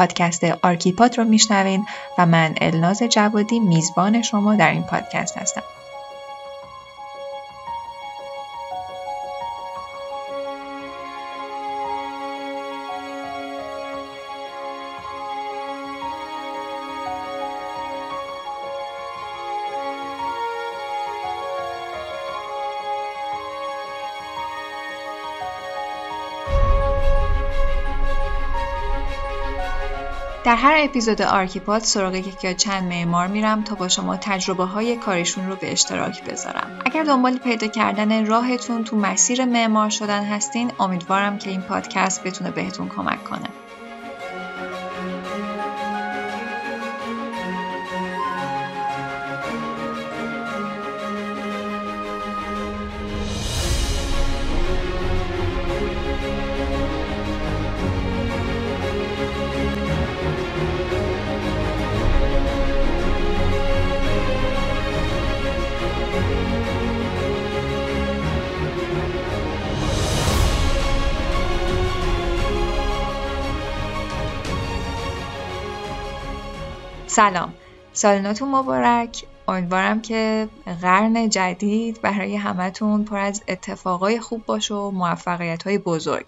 پادکست آرکیپاد رو میشنوین و من الناز جابودی میزبان شما در این پادکست هستم. در هر اپیزود آرکیپاد سراغ یکی یا چند معمار میرم تا با شما تجربه های کارشون رو به اشتراک بذارم. اگر دنبال پیدا کردن راهتون تو مسیر معمار شدن هستین، امیدوارم که این پادکست بتونه بهتون کمک کنه. سلام، سالناتون مبارک. امیدوارم که قرن جدید برای همتون پر از اتفاقای خوب باشه و موفقیت‌های بزرگ،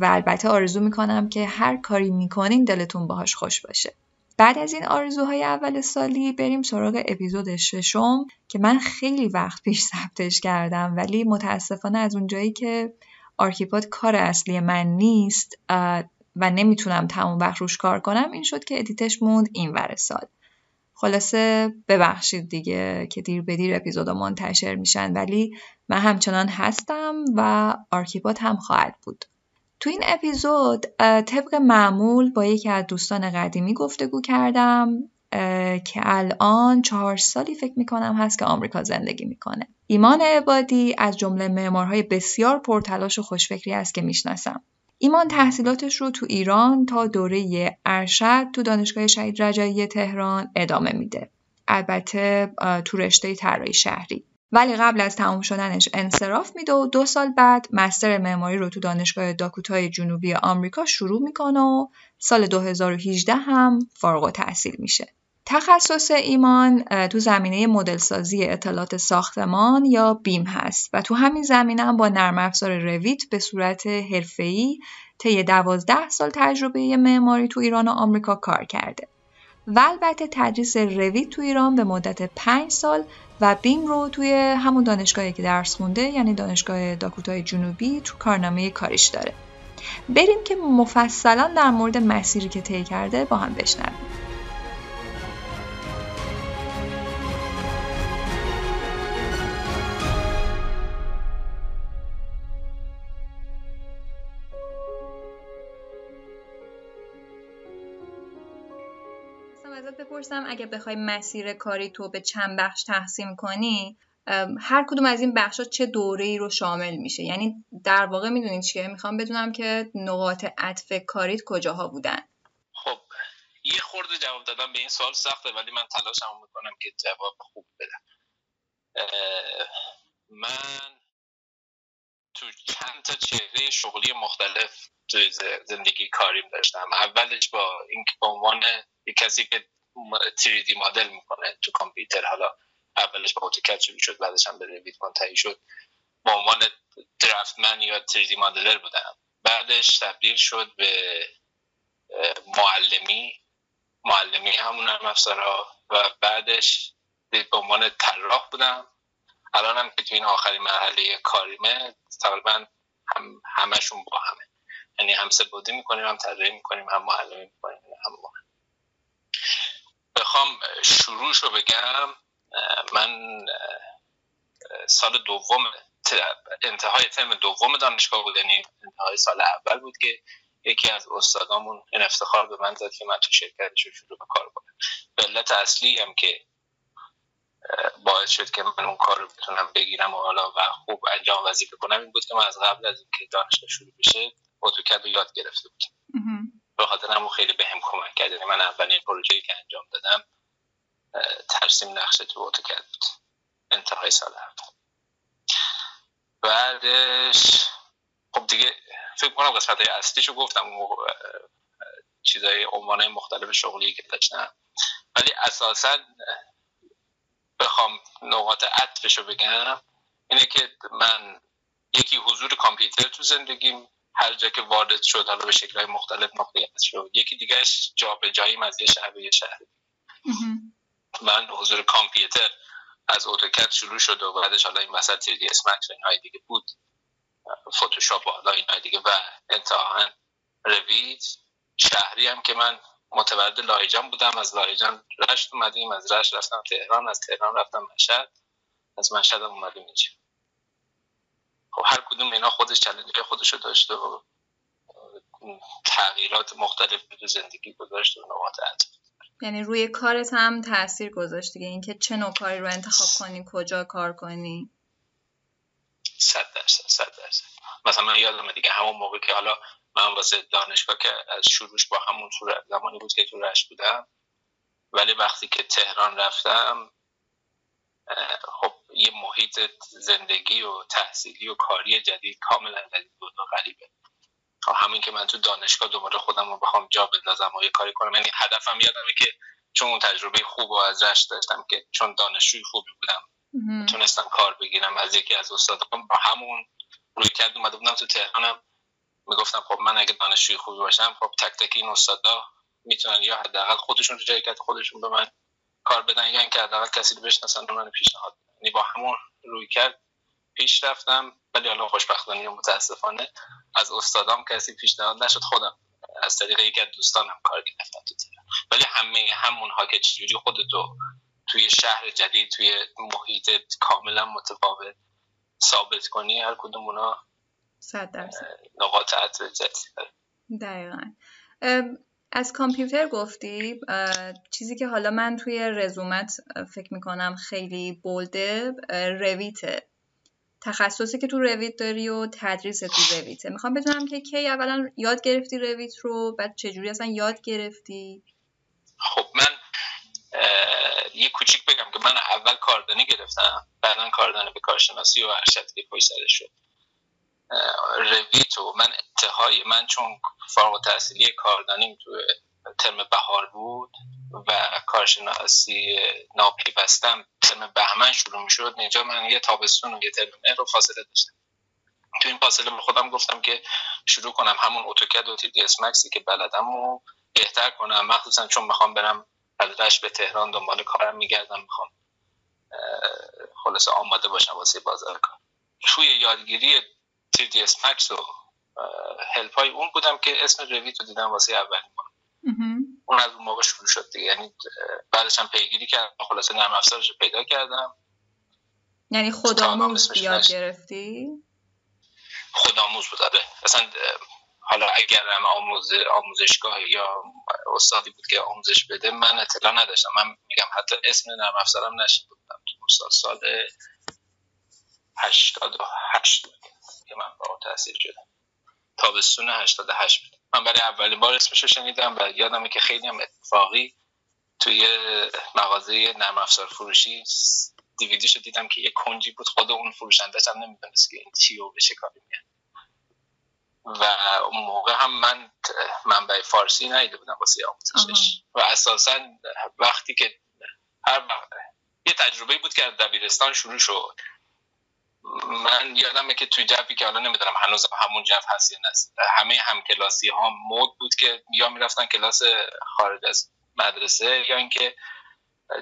و البته آرزو میکنم که هر کاری میکنین دلتون باهاش خوش باشه. بعد از این آرزوهای اول سالی بریم سراغ اپیزود ششم که من خیلی وقت پیش ثبتش کردم، ولی متاسفانه از اونجایی که آرکیپاد کار اصلی من نیست و نمیتونم تمام وقت روش کار کنم، این شد که ادیتش موند این ور سال. خلاصه ببخشید دیگه که دیر به دیر اپیزودا منتشر میشن، ولی من همچنان هستم و آرکیپاد هم خواهد بود. تو این اپیزود طبق معمول با یکی از دوستان قدیمی گفتگو کردم که الان 4 سالی فکر میکنم هست که آمریکا زندگی میکنه. ایمان عبادی از جمله معمارهای بسیار پرتلاش و خوشفکری است که میشناسم. ایمان تحصیلاتش رو تو ایران تا دوره ارشد تو دانشگاه شهید رجایی تهران ادامه میده، البته تو رشته طراحی شهری، ولی قبل از تموم شدنش انصراف میده و 2 سال بعد مستر معماری رو تو دانشگاه داکوتای جنوبی آمریکا شروع میکنه و سال 2018 هم فارغ التحصیل میشه. تخصص ایمان تو زمینه مدل سازی اطلاعات ساختمان یا بیم هست و تو همین زمینه هم با نرم افزار رویت به صورت حرفه‌ای طی 12 سال تجربه معماری تو ایران و آمریکا کار کرده و البته تدریس رویت تو ایران به مدت 5 سال و بیم رو توی همون دانشگاهی که درس خونده، یعنی دانشگاه داکوتای جنوبی، تو کارنامه کاریش داره. بریم که مفصلا در مورد مسیری که طی کرده با هم بشنویم. اگه بخوای مسیر کاری تو به چند بخش تقسیم کنی، هر کدوم از این بخشا چه دوره‌ای رو شامل میشه؟ یعنی در واقع میدونید چیه؟ میخوام بدونم که نقاط عطف کاریت کجاها بودن. خب یه خورده جواب دادم به این سوال سخته، ولی من تلاشمو میکنم که جواب خوب بدم. من تو چند تا چهره شغلی مختلف توی زندگی کاریم داشتم. اولش با اینکه به عنوان کسی که 3D مدل میکنه تو کامپیوتر، حالا اولش با AutoCAD شروع شد، بعدش هم به Revit منتهی شد، با عنوان درافتمن یا 3D مدلر بودم. بعدش تبدیل شد به معلمی همون هم افسرها، و بعدش به عنوان طراح بودم. الان هم که تو این آخرین مرحله کاریمه تقریبا همشون با همه، یعنی هم سه‌بعدی میکنیم، هم طراحی میکنیم، هم معلمی میکنیم، هم معلم. بخوام شروعش رو بگم، من سال دوم، انتهای ترم دوم دانشگاه بود، یعنی انتهای سال اول بود که یکی از استادامون این افتخار به من داد که من تو شرکتش شروع به کار کنم. به علت اصلی هم که باعث شد که من اون کار رو بتونم بگیرم و حالا و خوب انجام وظیفه کنم این بود که من از قبل از اینکه دانشگاه شروع بشه AutoCAD رو یاد گرفته بودم. به خاطر همون خیلی به هم کمک کرد. یعنی من اولین پروژه‌ای که انجام دادم ترسیم نقشه تو AutoCAD بود، انتهای سال اول. بعدش خب دیگه فکر کنم قسمت‌های اصلیشو گفتم، چیزای عنوانای مختلف شغلی که داشتم. ولی اساسا بخوام نقاط عطفشو بگم اینه که من یکی حضور کامپیوتر تو زندگیم هر جا که وارد شد، حالا به شکل‌های مختلف نقدیت شد، یکی دیگهش جابجاییم از یه شهر به یه شهر. من حضور کامپیوتر از اتوکد شروع شد و بعدش حالا این وسط 3D Max و اینهای دیگه بود، فتوشاپ و حالا اینهای دیگه و انتهاً رویت. شهری هم که من متولد لایجان بودم، از لایجان رشت اومدیم، از رشت رفتم تهران، از تهران رفتم مشهد، از مشهد هم اومدیم اینجا. خب هر کدوم اینا خودش چالنج‌های خودش رو داشته و تغییرات مختلف تو زندگی گذاشت و نقاط عطف. یعنی روی کارت هم تاثیر گذاشت دیگه، اینکه چه نوع کاری رو انتخاب کنی، کجا کار کنی. 100%. مثلا من یادمه دیگه همون موقع که حالا من واسه دانشگاه که از شروعش با همون طور زمانی بود که تو رشت بودم، ولی وقتی که تهران رفتم خب یه محیط زندگی و تحصیلی و کاری جدید کاملا جدید بود و غریبه. همین که من تو دانشگاه دوباره خودم رو بخوام جا بندازم و یه کاری کنم، یعنی هدفم یادمه که چون اون تجربه خوب و از رشت داشتم که چون دانشجوی خوبی بودم تونستم کار بگیرم از یکی از استادام، با همون روی کرد اومده بودم تو تهرانم میگفتم خب من اگه دانشجوی خوبی باشم خب تک تک این استادا میتونن یا حداقل خودشون تو جای کات خودشون به من کار بدن یا اینکه حداقل کسی رو بشناسن و من پیشنهاد بدن. یعنی با همون روی کرد پیش رفتم، ولی الان خوشبختانه یا متاسفانه از استادام کسی پیشنهاد نشد، خودم از طریق یکی از دوستانم کار گرفتم تو تهران. ولی همونها که چجوری خودتو توی شهر جدید توی محیط کاملا متفاوت ثابت کنی، هر کدوم اونا 100% نقاط عطف جدید. دقیقاً از کامپیوتر گفتی، چیزی که حالا من توی رزومت فکر میکنم خیلی بولده رویته، تخصصی که تو رویت داری و تدریس تو رویته. میخوام بدونم که کی اولا یاد گرفتی رویت رو، بعد چجوری اصلا یاد گرفتی؟ خب من یه کوچیک بگم که من اول کاردانی گرفتم، بعدن کاردانی به کارشناسی و ارشدی پشت سرش شد. رویت و من انتهای من چون فارغ التحصیلی کاردانیم تو ترم بهار بود و کارشناسی ناپیوستم ترم بهمن شروع میشد، اینجا من یه تابستون و یه ترم مهر فاصله داشتم. تو این فاصله به خودم گفتم که شروع کنم همون اتوکد و 3D Maxی که بلدم و بهتر کنم، مخصوصا چون میخوام برم پدرش به تهران دنبال کارم میگردم، میخوام خلاصه آماده باشم واسه بازار کار. توی یادگیری 3D Max و هلپای اون بودم که اسم رویت رو دیدم واسه اولین بار. اون از اون موقع شروع شد دیگه، یعنی بعدش هم پیگیری کردم، خلاصه نرم افزارش رو پیدا کردم. یعنی خودآموز یاد گرفتی؟ خودآموز بود آره. اصلا حالا اگر هم آموزشگاه یا استادی بود که آموزش بده من اطلاع نداشتم. من میگم حتی اسم نرم افزارم نشیده بودم. تو سال 88 بود که من با تحصیل شدم. تابستون 88 بود. من برای اولین بار اسمش رو شنیدم و یادمه که خیلی هم اتفاقی توی مغازه نرم افزار فروشی دیویدیش رو دیدم که یه کنجی بود، خود اون فروشنده‌ش هم نمی‌دونست که این چی و به چه کاری میاد. و اون موقع هم من منبع فارسی ندیده بودم واسه آموزشش و اساساً وقتی که هر یه تجربه بود که از دبیرستان شروع شد. من یادمه که توی جوی که الان نمیدونم هنوز همون جو هست یا نه، همه همکلاسی ها مود بود که یا میرفتن کلاس خارج از مدرسه یا اینکه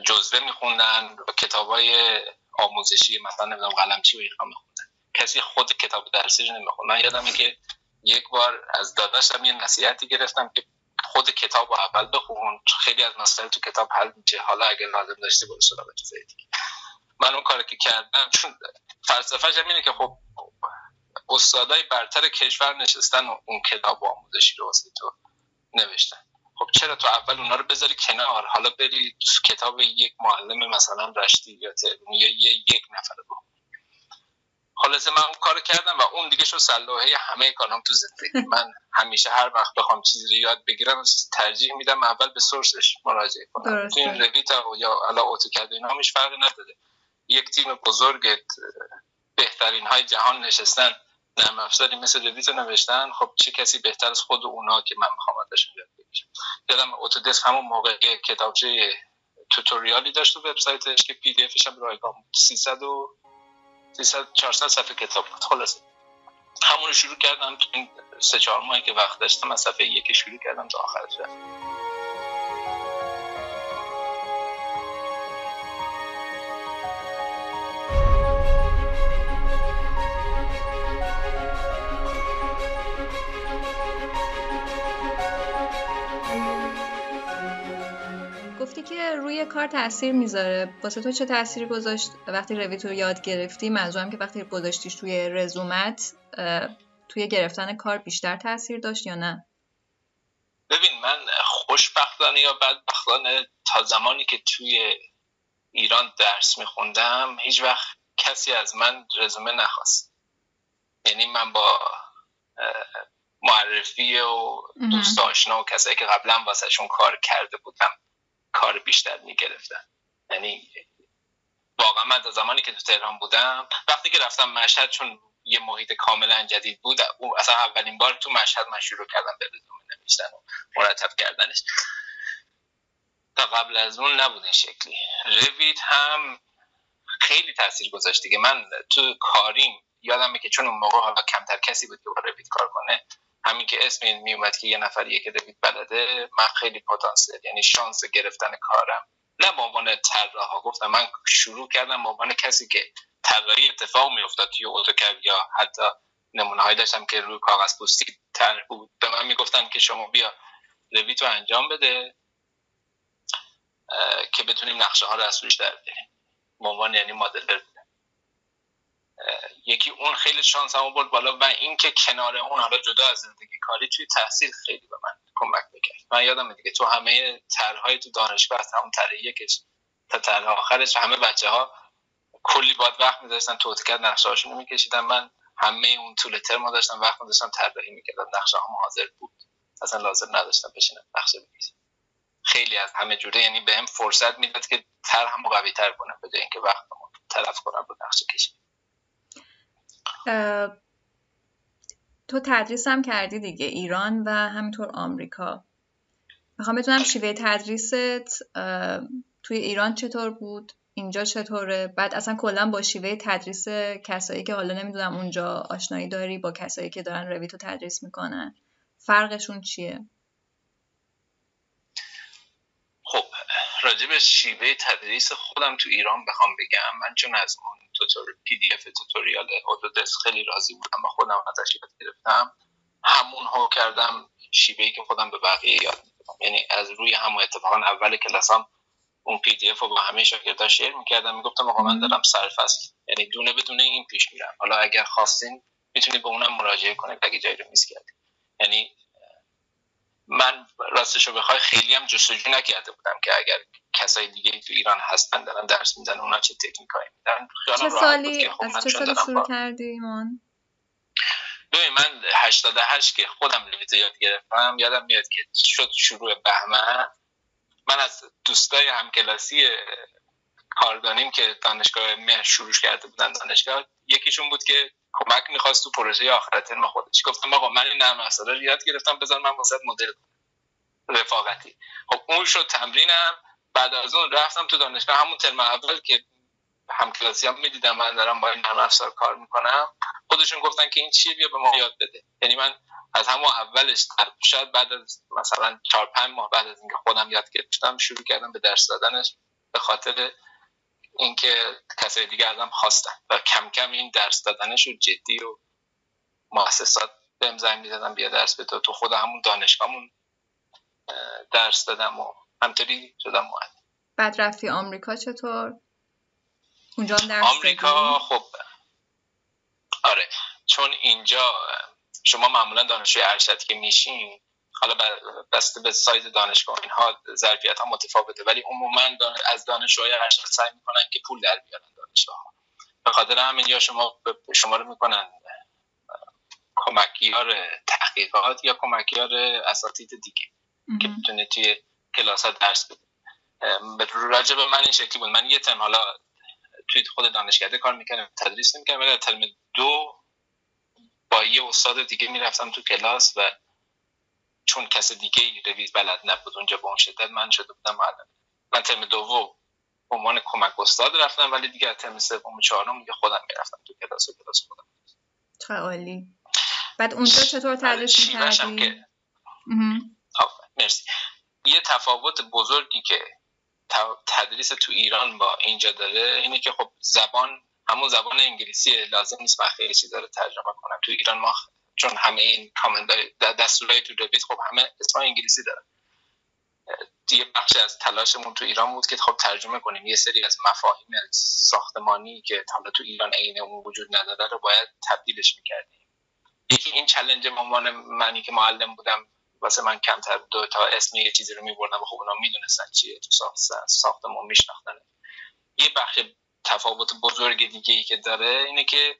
جزوه میخوندن، کتابای آموزشی مثلا نمیدونم قلمچی و اینا میخوندن، کسی خود کتاب درسیش نمیخوند. من یادمه که یک بار از داداشم یه نصیحتی گرفتم که خود کتاب رو اول بخون، خیلی از مسائل تو کتاب حل میشه، حالا اگه لازم داشتی برو سراغ چیزای دیگه. من اون کاری که کردم چون فلسفه‌ش اینه که خب استادای برتر کشور نشستن و اون کتاب آموزشی رو واسه تو نوشتن، خب چرا تو اول اونا رو بذاری کنار، حالا بری کتاب یک معلم مثلا رشتی یا ترمی یا یک نفر رو. خلاصه من اون کارو کردم و اون دیگه شد سلاحه همه کارام تو زندگی من. همیشه هر وقت بخوام چیزی رو یاد بگیرم ترجیح میدم اول به سورسش مراجعه کنم. تو این رویت یا الا اتوکد اینا همش فرقی نداره، یک تیم بزرگ بهترین های جهان نشستن نرم افزاری مثل رویت نوشتن، خب چه کسی بهتر از خود اونا که من میخوام ازشون یاد بگیرم. شدم اتودسک همون موقع کتابچه توتوریالی داشت و وبسایتش که پی دی افش هم رایگان بود 300 400 صفحه کتاب بود. خلاصه همون رو شروع کردم تو این 3-4 ماهی که وقت داشتم از صفحه 1 شروع کردم تا آخرش رفتم. گفتی که روی کار تأثیر میذاره، واسه تو چه تأثیری گذاشت وقتی رویت رو یاد گرفتی؟ منظورم که وقتی گذاشتیش توی رزومت توی گرفتن کار بیشتر تأثیر داشت یا نه؟ ببین، من خوشبختانه یا بدبختانه تا زمانی که توی ایران درس میخوندم هیچ وقت کسی از من رزومه نخواست. یعنی من با معرفی و دوست آشنا و کسایی که قبلا واسهشون کار کرده بودم کار بیشتر میگرفتن. یعنی واقعا من تا زمانی که تو تهران بودم، وقتی که رفتم مشهد چون یه محیط کاملا جدید بود، اصلا اولین بار تو مشهد من شروع کردم به رزومه نوشتن و مرتب کردنش. تا قبل از اون نبود این شکلی. رویت هم خیلی تاثیر گذاشت دیگه. من تو کاریم یادمه که چون اون موقع حالا کمتر کسی بود که با رویت کار کنه، همین که اسم این میومد که یه نفریه که رویت بلده، من خیلی پتانسیل، یعنی شانس گرفتن کارم، نه به عنوان طراحا، گفتم من شروع کردم به عنوان کسی که طراحی اتفاق میافتاد توی اتوکد یا حتی نمونه‌هایی داشتم که روی کاغذ پوستی طرح بود، به من میگفتن که شما بیا رویت رو انجام بده که بتونیم نقشه ها رو از روش در بیاریم، به عنوان یعنی مدلر. یکی اون خیلی شانسمو برد بالا و اینکه کنار اون حالا جدا از زندگی کاری توی تحصیل خیلی به من کمک میکرد. من یادم میاد که تو همه طرح‌های تو دانشگاه از همون طرح یکش تا طرح آخرش همه بچه‌ها کلی باید وقت می‌ذاشتن تو اتوکد نقشه‌هاشون رو می‌کشیدن. من همه اون طول ترم داشتم وقت می‌ذاشتم طراحی می‌کردم، نقشه‌هام حاضر بود، اصلا لازم نداشتم بشینم نقشه بکشم. خیلی از همه جوره، یعنی بهم فرصت میداد که طرحمو قوی‌تر کنم به جای اینکه وقتمو تلف کنم رو نقشه کشی. تو تدریس هم کردی دیگه، ایران و همینطور آمریکا. میخوام بدونم شیوه تدریست توی ایران چطور بود، اینجا چطوره، بعد اصلا کلا با شیوه تدریس کسایی که حالا نمیدونم اونجا آشنایی داری با کسایی که دارن رویتو تدریس میکنن، فرقشون چیه؟ خب راجع به شیوه تدریس خودم تو ایران بخوام بگم، من چون از اون پی دی اف توتوریال آتودسک خیلی راضی بودم و خودم ازش یاد گرفتم، همون ها کردم شیوهی که خودم به بقیه یاد میدادم. یعنی از روی همون اتفاقا اول کلاسام اون پی دی اف رو با همه شاگردا شیر میکردم، میگفتم آقا من دارم سرفصل، یعنی دونه به دونه این پیش میرم، حالا اگر خواستین میتونید به اونم مراجعه کنید اگه جایی رو میس کردید. یعنی من راستش رو بخوای خیلی هم جستجو نکرده بودم که اگر کسای دیگه تو ایران هستن دارن درس میدن اونا چه تکنیکایی میدن. چه سالی از چه سال شروع کردی ایمان؟ ببین من 88 که خودم رویت یاد گرفتم، یادم میاد که شد شروع بهمن، من از دوستای همکلاسی کاردانیم که دانشگاه مهر شروع کرده بودن دانشگاه، یکیشون بود که کمک می‌خواست تو پروژه آخر ترم خودش. گفتم آقا من این نرم افزار رو یاد گرفتم، بذار من واسه مدل رفاقتی. خب اون شد تمرینم. بعد از اون رفتم تو دانشگاه، همون ترم اول که همکلاسیام می‌دیدم من دارم با این نرم افزار کار می‌کنم، خودشون گفتن که این چیه بیا به ما یاد بده. یعنی من از همون اولش، شاید بعد از مثلا 4-5 ماه بعد از اینکه خودم یاد گرفتم شروع کردم به درس دادنش، به خاطر اینکه کسای دیگه ازم خواستن و کم کم این درس دادنشو جدی و مؤسسات بهم زنگ می‌زدن بیا درس بده. تو خود همون دانشگاهمون درس دادم و همطوری شدم معلم. بعد رفتی آمریکا چطور؟ اونجا هم درس دادی؟ آمریکا خب آره، چون اینجا شما معمولا دانشجوی ارشد که میشین، حالا بسته به سایز دانشگاه اینها ظرفیت‌ها متفاوته، ولی عموما از دانشجوهای ارشد سعی می‌کنن که پول در بیارن دانشگاه‌ها. به خاطر همین یا شما رو می‌کنن کمکیار تحقیقات یا کمکیار اساتید دیگه که بتونه توی کلاس‌ها درس بده. راجع به من این شکلی بود، من یه ترم حالا توی خود دانشکده کار می‌کردم، تدریس نمی‌کردم، ولی ترم دو با یه استاد دیگه می‌رفتم تو کلاس و چون کس دیگه ای رویز بلد نبود اونجا با اون شدت، من شده بودم معلم. من ترم دوم به عنوان کمک استاد رفتم، ولی دیگه ترم سوم و چهارم دیگه خودم میرفتم تو کلاس خودم. عالی. بعد اونجا چطور تدریس می‌کردی؟ که... مرسی. یه تفاوت بزرگی که تدریس تو ایران با اینجا داره اینه که خب زبان همون زبان انگلیسی، لازم نیست من خیلی چیزا رو ترجمه کنم. تو ایران ما چون همه این کامندای دستورای تو رویت خب همه اسم انگلیسی دارن، یه بخش از تلاشمون تو ایران بود که خب ترجمه کنیم یه سری از مفاهیم ساختمانی که حالا تو ایران عین اون وجود نداره رو باید تبدیلش می‌کردیم. یکی این چالش به عنوان منی که معلم بودم واسه من کمتر دو تا اسم یه چیزی رو می‌بردم و خب اونا می‌دونستن چیه، تو ساختمون می‌شناختن. یه بخش تفاوت بزرگ دیگه‌ای که داره اینه که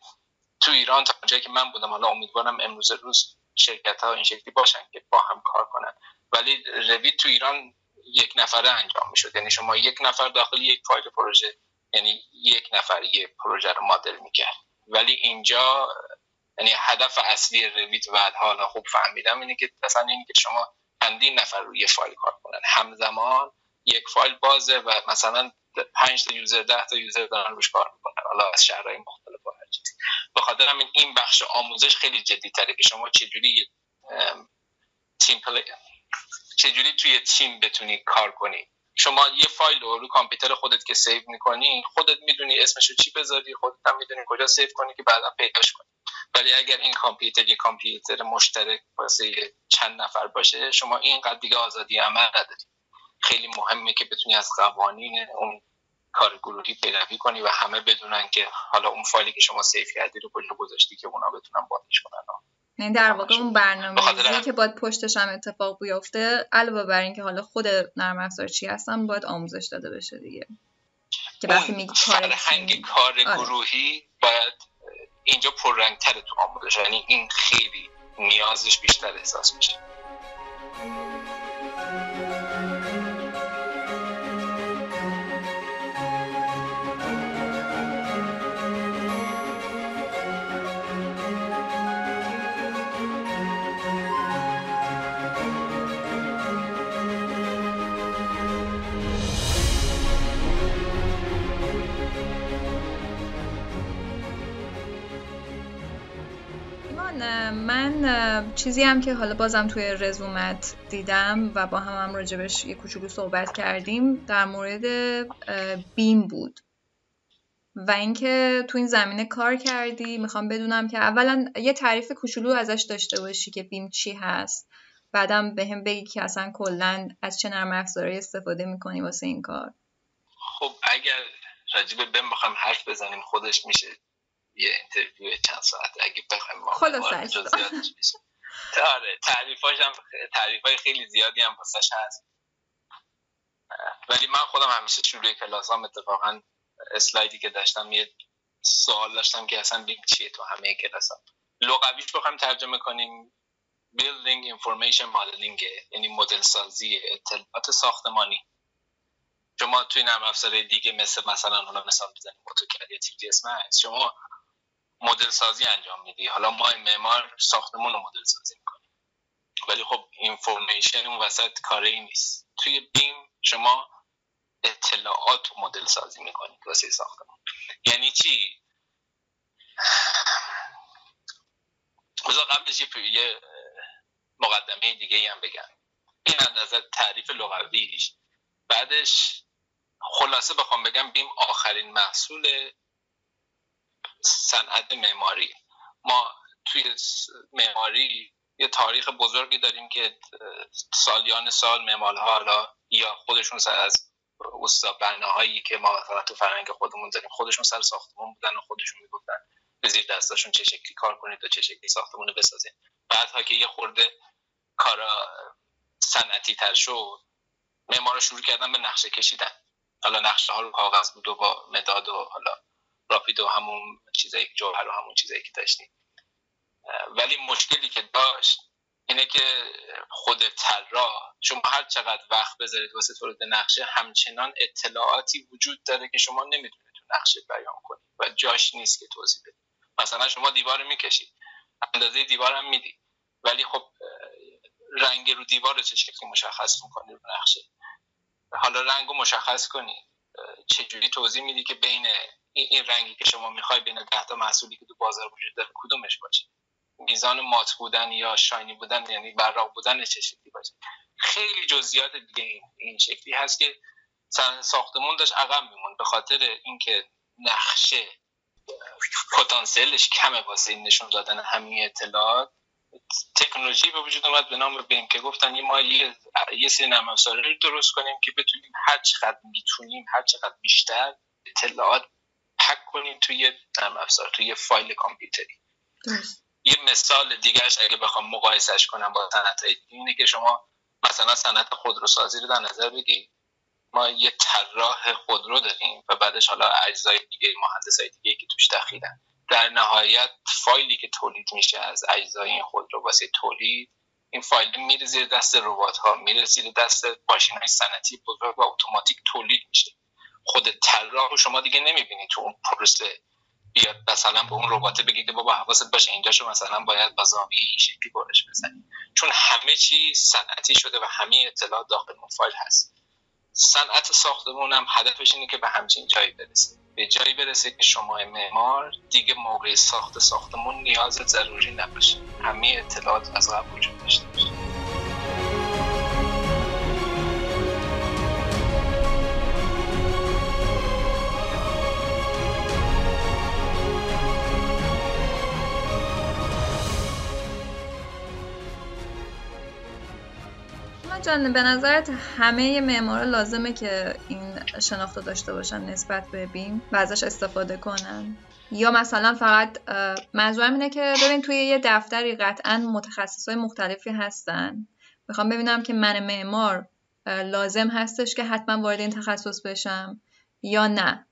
تو ایران تا جایی که من بودم، حالا امیدوارم امروز روز شرکت‌ها این شکلی باشن که با هم کار کنن، ولی رویت تو ایران یک نفره انجام می‌شد. یعنی شما یک نفر داخل یک فایل پروژه، یعنی یک نفر یک پروژه رو مدل می‌کرد. ولی اینجا یعنی هدف اصلی رویت و حالا خوب فهمیدم اینه که مثلا اینکه شما چندین نفر روی یه فایل کار کنن، همزمان یک فایل بازه و مثلا 5 تا یوزر 10 تا یوزر دارن روش کار می‌کنن، حالا از شهرهای مختلف و هر چیزی. به خاطر همین این بخش آموزش خیلی جدی‌تره که شما چجوری تیم پلی، چجوری توی تیم بتونی کار کنی. شما یه فایل رو روی کامپیوتر خودت که سیو میکنی، خودت میدونی اسمشو چی بذاری، خودت هم میدونی کجا سیو کنی که بعدا پیداش کنی. ولی اگر این کامپیوتر یه کامپیوتر مشترک واسه چند نفر باشه، شما اینقدر دیگه آزادی عمل نداری. خیلی مهمه که بتونی از قوانین اون کار گروهی پیروی کنی و همه بدونن که حالا اون فایلی که شما سیو کردی رو کجا گذاشتی که اونا بتونن بازش کنن. یعنی در واقع اون برنامه‌ریزی که باید پشتش هم اتفاق بیفته، علاوه بر اینکه حالا خود نرم افزار چی هستن، باید آموزش داده بشه دیگه. که وقتی میگی فرهنگ کار گروهی باید اینجا پررنگ‌تر تو آموزش، یعنی این خیلی نیازش بیشتر احساس میشه. من چیزی هم که حالا بازم توی رزومت دیدم و با هم راجبش یه کوچولو صحبت کردیم در مورد بیم بود و اینکه تو این زمینه کار کردی. میخوام بدونم که اولا یه تعریف کوچولو ازش داشته باشی که بیم چی هست، بعدم بهم بگی که اصلا کلاً از چه نرم افزاری استفاده میکنی واسه این کار. خب اگر راجب بیم بخوام حرف بزنیم خودش میشه یه اینترویو چند ساعت اگه بخوایم خلاصش جزئیاتش بشه. آره، تعریفای خیلی زیادی هم واسش هست. ولی من خودم همیشه شروع کلاسام اتفاقا اسلایدی که داشتم یه سوال داشتم که اصلا بیم چیه تو همه کلاسام. لغویش بخوام ترجمه کنیم Building Information Modeling، یعنی مدل سازی اطلاعات ساختمانی. شما توی نرم افزار دیگه مثلا حالا مثال بزنیم AutoCAD یا 3D Max، شما مدل سازی انجام میدی. حالا ما معمار ساختمون رو مدل سازی میکنیم، ولی خب اینفورمیشن اون وسط کاری نیست. توی بیم شما اطلاعات رو مدل سازی میکنید واسه ساختمون. یعنی چی؟ بذار قبلش یه مقدمه دیگه هم بگم. این اندازه تعریف لغویش. بعدش خلاصه بخوام بگم بیم آخرین محصول صنعت معماری. ما توی معماری یه تاریخ بزرگی داریم که سالیان سال معمارها حالا یا خودشون سر از استاد بناهایی که ما مثلا تو فرهنگ خودمون داریم، خودشون سر ساختمون بودن و خودشون میگفتن به زیر دستاشون چه شکلی کار کنید و چه شکلی ساختمون رو بسازید. بعدها که یه خورده کارا صنعتی تر شد، معمارا شروع کردن به نقشه کشیدن. حالا نقشه ها رو کاغذ بود و با مداد و حالا راپید و همون چیزایی که جوهر و همون چیزایی که داشتیم. ولی مشکلی که داشت اینه که خود طراح، شما هر چقدر وقت بذارید واسه تولید نقشه، همچنان اطلاعاتی وجود داره که شما نمیتونید تو نقشه بیان کنید و جاش نیست که توضیح بدید. مثلا شما دیوار میکشید، اندازه دیوار هم میدید، ولی خب رنگ رو دیوار رو چه شکلی مشخص میکنی رو نقشه. حالا رنگ رو مشخص کنی، چجوری توضیح میدی که بین این رنگی که شما میخوای بین 10 تا محصولی که تو بازار وجود داره کدومش باشه، میزان مات بودن یا شاینی بودن یعنی براق بودن چه شکلی باشه. خیلی جزئیات دیگه این شکلی هست که ساختمون داشت عقب میمون به خاطر اینکه نقشه پتانسیلش کمه واسه این نشون دادن همین اطلاعات. تکنولوژی به وجود اومد به نام بیم که گفتن ما یه سری نرم افزاری رو درست کنیم که بتونیم هر چقدر میتونیم هر چقدر بیشتر اطلاعات پک کنیم توی یه نرم افزار، توی یه فایل کامپیوتری. یه مثال دیگه‌اش اگه بخوام مقایسهش کنم با صنعت‌های اینه که شما مثلا صنعت خودروسازی رو در نظر بگیرید. ما یه طراح خودرو داریم و بعدش حالا اجزای دیگه مهندسای دیگه که توش دخیلن. در نهایت فایلی که تولید میشه از اجزای این خودرو واسه تولید، این فایل میره زیر دست ربات‌ها، میره زیر دست ماشین‌های صنعتی بزرگ و اتوماتیک تولید میشه. خود طراح رو شما دیگه نمیبینید تو اون پروسه بیاد مثلا به اون ربات بگید بابا حواست باشه اینجاشو مثلا باید با زاویه این شکلی برش بزنی، چون همه چی صنعتی شده و همه اطلاعات داخل اون فایل هست. صنعت ساختمون هم هدفش اینه که به همچین جایی برسه، به جایی برسه که شما معمار دیگه موقع ساخت ساختمون نیاز ضروری نباشه، همه اطلاعات از قبل وجود داشته باشه. جان به نظرت همه معمارا لازمه که این شناختو داشته باشن نسبت به بیم و ازش استفاده کنن، یا مثلا فقط منظورم اینه که ببین توی یه دفتری قطعاً متخصصای مختلفی هستن، میخوام ببینم که من معمار لازم هستش که حتما وارد این تخصص بشم یا نه،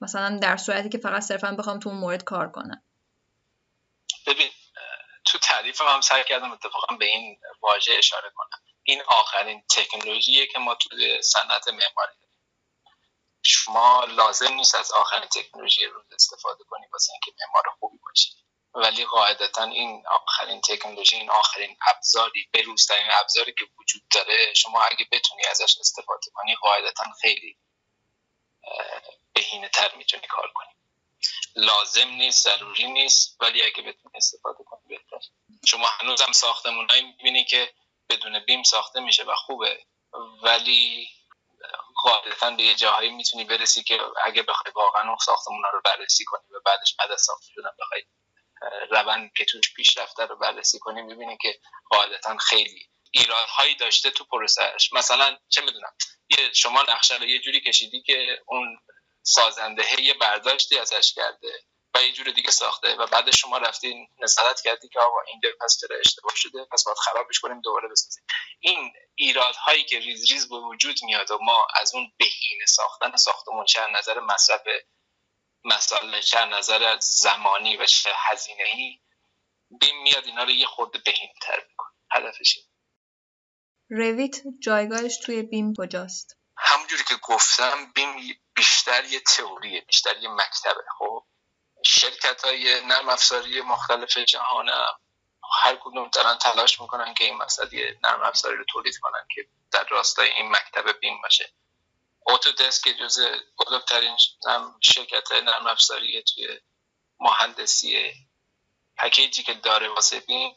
مثلا در صورتی که فقط صرفاً بخوام تو اون مورد کار کنم. ببین تو تعریفم هم سعی کردم اتفاقاً به این واژه اشاره کنم. این آخرین تکنولوژیه که ما توی صنعت معماری داریم. شما لازم نیست از آخرین تکنولوژی رو استفاده کنی واسه اینکه معمار خوبی باشی، ولی قاعدتاً این آخرین تکنولوژی، این آخرین ابزاری، به‌روزترین ابزاری که وجود داره، شما اگه بتونی ازش استفاده کنی قاعدتاً خیلی بهینه‌تر میتونی کار کنی. لازم نیست، ضروری نیست، ولی اگه بتونی استفاده کنی بهتره. شما هنوزم ساختمونایی می‌بینی که بدون بیم ساخته میشه و خوبه، ولی قاعدتاً به یه جاهایی میتونی برسی که اگه بخوای واقعاً اون ساختمونا رو بررسی کنی و بعدش بعد از ساخته شدن بخوای روند که توش پیشرفته رو بررسی کنی، میبینی که قاعدتاً خیلی ایرادهایی داشته تو پروسهش. مثلا چه میدونم شما نقشه رو یه جوری کشیدی که اون سازنده یه برداشتی ازش کرده و یه جور دیگه ساخته و بعد شما رفتین نظارت کردی که آقا این درپس چرا اشتباه شده، پس باید خرابش کنیم دوباره بسازیم. این ایرادهایی که ریز ریز به وجود میاد و ما از اون بهینه ساختن ساختمون چه از نظر مصرف مسائل، چه از نظر زمانی و چه هزینه‌ای، بیم میاد اینا رو یه خورده بهینه‌تر می‌کنه. هدفش اینه. رویت جایگاهش توی بیم کجاست؟ همونجوری که گفتم بیم بیشتر یه تئوریه، بیشتر یه مکتبه. خب شرکت‌های نرم افزاری مختلف جهان هر کدوم دارن تلاش میکنن که این مسئله نرم افزاری رو تولید کنن که در راستای این مکتب بیم باشه. اوتودسک که جزو بزرگترین شرکت‌های نرم افزاری توی مهندسی، پکیجی که داره واسه بیم،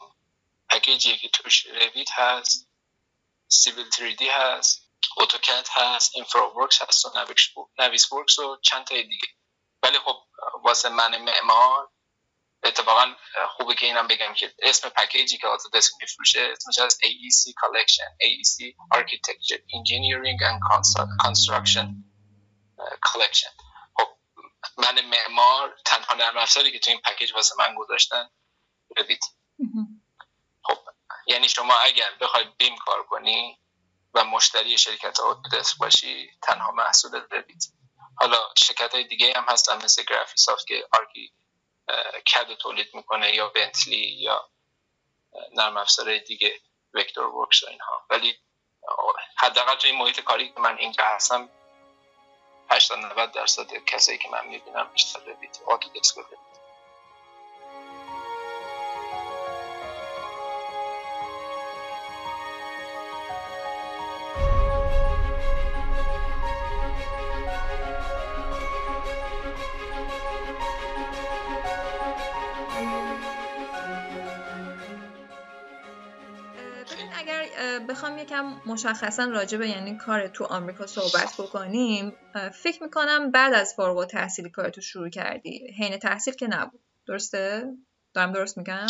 پکیجی که توش رویت هست، سیویل 3D هست، آتوکد هست، اینفراورکس هست و ناویسورکس و چند تا دیگه. ولی خب واسه من معمار اتفاقا خوبه که اینم بگم که اسم پکیجی که آتودسک میفروشه اسمش از AEC Collection، AEC Architecture Engineering and Construction Collection. خب من معمار تنها نرم افزاری که تو این پکیج واسه من گذاشتن رویت. خب یعنی شما اگر بخوای بیم کار کنی و مشتری شرکت آتودسک باشی، تنها محصول رویت. حالا شرکت‌های دیگه هم هستن مثل گرافیسافت که آرکی کد تولید میکنه، یا بنتلی، یا نرم افزارهای دیگه، وکتور ورکس و اینها. ولی حداقل توی محیط کاری که من اینجا هستم 80-90% کسایی که من میبینم بیشتر رویت، آتودسک و رویت. بخوام یکم مشخصا راجع به یعنی کار تو آمریکا صحبت بکنیم، فکر میکنم بعد از فارغ التحصیلی کار تو شروع کردی، حین تحصیل که نبود، درسته؟ دارم درست میگم؟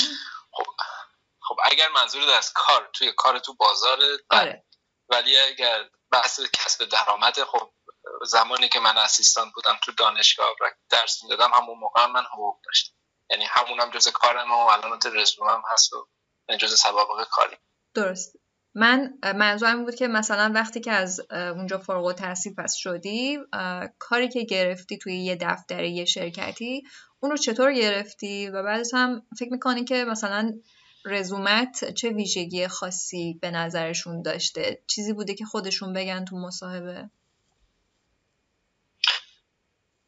خب اگر منظورت از کار توی کار تو بازاره، آره. ولی اگر بحث کسب درآمد، خب زمانی که من اسیستان بودم تو دانشگاه درس میدادم، همون موقع من حقوق داشتم، یعنی همونم جزء کارم و علامت رزومم هست و جزء سوابق کاری. درست. من منظورم بود که مثلا وقتی که از اونجا فارغ التحصیل پس شدی، کاری که گرفتی توی یه دفتر یه شرکتی، اون رو چطور گرفتی و بعدش هم فکر می‌کنی که مثلا رزومت چه ویژگی خاصی به نظرشون داشته؟ چیزی بوده که خودشون بگن تو مصاحبه؟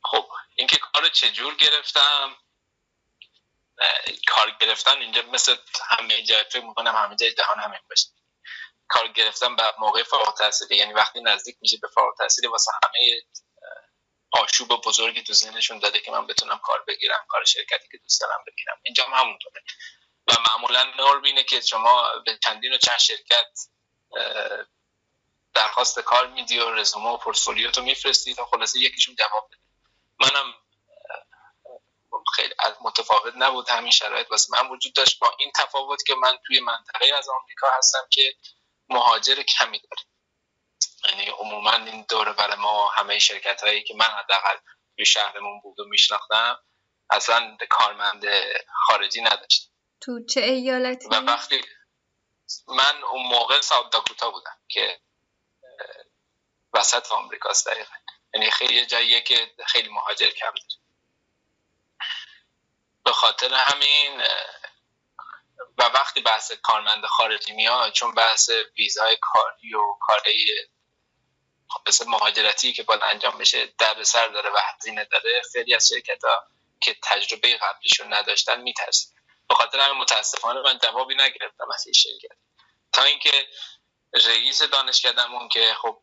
خب اینکه کارو چجور گرفتم، کار گرفتن اینجا مثل همه جای فکر می‌کنم همه جای جهان همین باشه. کار گرفتن به موقع فارغ التحصیلی، یعنی وقتی نزدیک میشه به فارغ التحصیلی، واسه همه آشوب بزرگی تو ذهنشون داده که من بتونم کار بگیرم، کار شرکتی که دوست دارم بگیرم. اینجا هم همونطوره و معمولا نرم اینه که شما به چندین و چند شرکت درخواست کار میدی و رزومه و پورتفولیوتو میفرستی تا خلاصه یکیشون جواب بده. منم خیلی متفاوت نبود، همین شرایط واسه من وجود داشت، با این تفاوت که من توی منطقه از آمریکا هستم که مهاجر کمی داره، یعنی عموما این دوره برای ما همه شرکت‌هایی که من حداقل توی شهرمون بود و میشناختم اصلا کارمند خارجی نداشت. تو چه ایالتی؟ و وقتی من اون موقع ساوت داکوتا بودم که وسط آمریکاست دقیقاً، یعنی خیلی جاییه که خیلی مهاجر کم داره. به خاطر همین و وقتی بحث کارمند خارجی میاد، چون بحث ویزای کاری و کاری بحث مهاجرتی که باید انجام بشه دردسر داره و هزینه داره، خیلی از شرکت‌ها که تجربه قبلیشون نداشتن میترسن. به خاطر همین متاسفانه من جوابی نگرفتم از این شرکت، تا اینکه رئیس دانشگاهمون که خب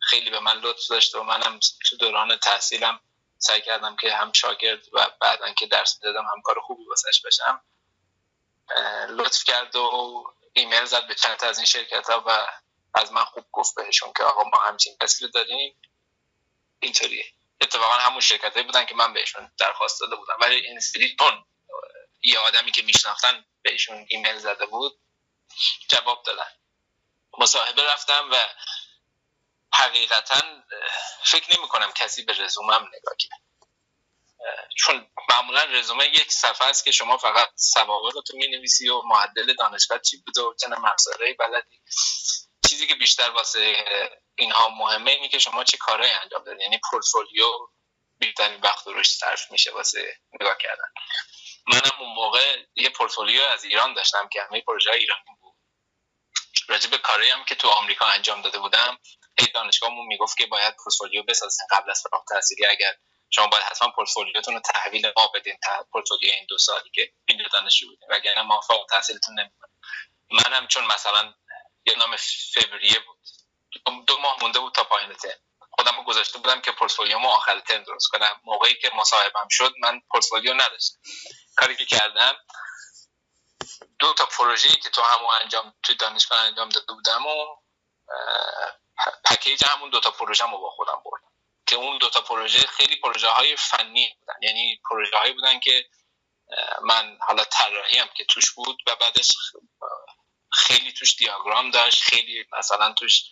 خیلی به من لطف داشت و منم تو دوران تحصیلم سعی کردم که هم شاگرد و بعدن که درس میدادم همکار خوبی واسش باشم، لطف کرد و ایمیل زد به چند تا از این شرکت‌ها و از من خوب گفت بهشون که آقا ما همچین کسی داریم اینطوریه. اتفاقا همون شرکتایی بودن که من بهشون درخواست داده بودم، ولی این سریتون یه آدمی که میشناختن بهشون ایمیل زده بود جواب دادن. مصاحبه رفتم و حقیقتا فکر نمی‌کنم کسی به رزومم نگاه کنه، چون معمولا رزومه یک صفحه است که شما فقط سوابقتو می‌نویسی و معدل دانشگاه چی بوده و چند مسائلی بلدی. چیزی که بیشتر واسه اینها مهمه اینه که شما چه کارهایی انجام دادی، یعنی پورتفولیو بیشترین وقت روش صرف میشه واسه نگاه کردن. منم اون موقع یه پورتفولیو از ایران داشتم که همه پروژه‌های ایرانی بود، راجع به کارهایی هم که تو آمریکا انجام داده بودم. دانشگاهمون میگفت که باید پورتفولیو بسازین قبل از فارغ التحصیلی، اگر شما باید حتما پورتفولیوتون رو تحویل ما بدین، پورتفولیو این دو سالی که اینجا دانشجو بودین، وگرنه ما فارغ التحصیلیتون نمی‌کنیم. منم چون مثلا یه نام فوریه بود، 2 ماه مونده بود تا پایان ترم، خودمو گذاشته بودم که پورتفولیومو آخر ترم درست کنم. موقعی که مصاحبه‌ام شد من پورتفولیو نداشتم. کاری که کردم 2 تا پروژه‌ای که تو همون انجام تو دانشگاه انجام داده بودم و پکیج همون 2 تا پروژه‌مو با خودم بردم که اون 2 تا پروژه خیلی پروژه‌های فنی بودن، یعنی پروژه‌هایی بودن که من حالا طراحی هم که توش بود و بعدش خیلی توش دیاگرام داشت، خیلی مثلا توش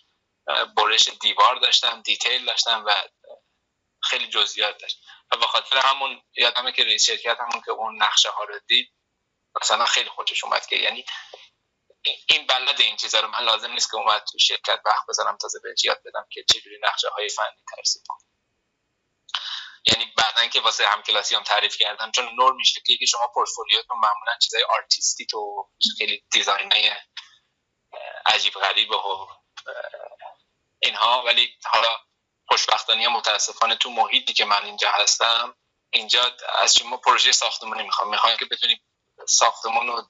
برش دیوار داشتم، دیتیل داشتم و خیلی جزئیات داشت. و به خاطر همون یادمه که رئیس شرکت همون که اون نقشه ها رو دید مثلا خیلی خوشش اومد که یعنی این بلد این چیزا رو من لازم نیست که اومد تو شرکت وقت بذارم تازه بهش یاد بدم که چجوری نقشه‌های فنی ترسیم کنم. یعنی بعدن که واسه همکلاسیام هم تعریف کردم، چون نور میشه که شما پورتفولیوتون معمولا چیزای آرتیستی تو خیلی دیزاینای عجیب غریبه و اینها، ولی حالا خوشبختانه متاسفانه تو محیطی که من اینجا هستم، اینجا از شما پروژه ساختمانی میخوام که بتونید ساختمون رو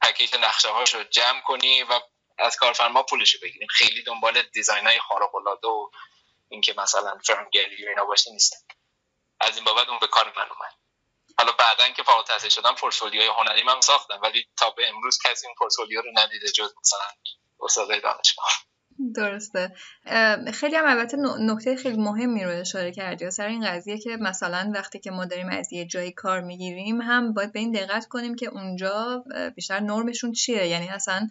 پکیج نقشه‌هاش رو جمع کنی و از کارفرما پولش رو بگیریم. خیلی دنبال دیزاینای خارق‌العاده و اینکه مثلا فرم‌گری و اینا باشه نیستن. از این بابت اون به کار من اومد. حالا بعدن که فارغ التحصیل شدم پورتفولیوی هنری من ساختم، ولی تا به امروز کسی این پورتفولیو رو ندیده جز مثلا استادای دانشگاه. درسته. خیلی هم البته نکته خیلی مهمی رو اشاره کردی سر این قضیه که مثلا وقتی که ما داریم از یه جایی کار میگیریم هم باید به این دقت کنیم که اونجا بیشتر نرمشون چیه، یعنی اصلا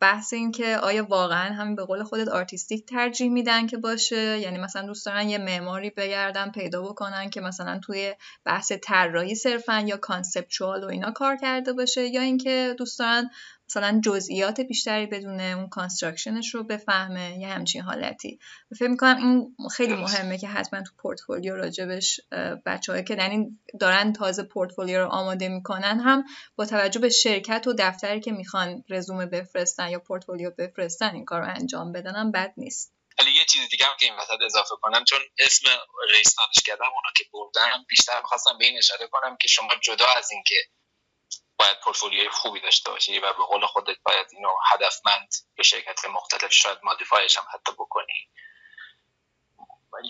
بحث این که آیا واقعا همین به قول خودت آرتیستیک ترجیح میدن که باشه، یعنی مثلا دوست دارن یه معماری بگردن پیدا بکنن که مثلا توی بحث طراحی صرفا یا کانسپچوال و اینا کار کرده باشه، یا اینکه دوست دارن مثلا جزئیات بیشتری بدونه، اون کانستراکشنش رو بفهمه، یه همچین حالتی. فکر می‌کنم این خیلی مهمه که حتما تو پورتفولیو راجبش بچه‌ها که یعنی دارن تازه پورتفولیو رو آماده می‌کنن هم با توجه به شرکت و دفتری که می‌خوان رزومه بفرستن یا پورتفولیو بفرستن این کار رو انجام بدن هم بد نیست. ولی یه چیز دیگه هم که این وسط اضافه کنم، چون اسم رئیس دانشکده اونا که بردم بیشتر می‌خواستم به این اشاره کنم که شما جدا از این که باید پورتفولیوی خوبی داشته باشی و به قول خودت باید اینو هدفمند به شرکت مختلف شاید مودیفایش هم حتی بکنی،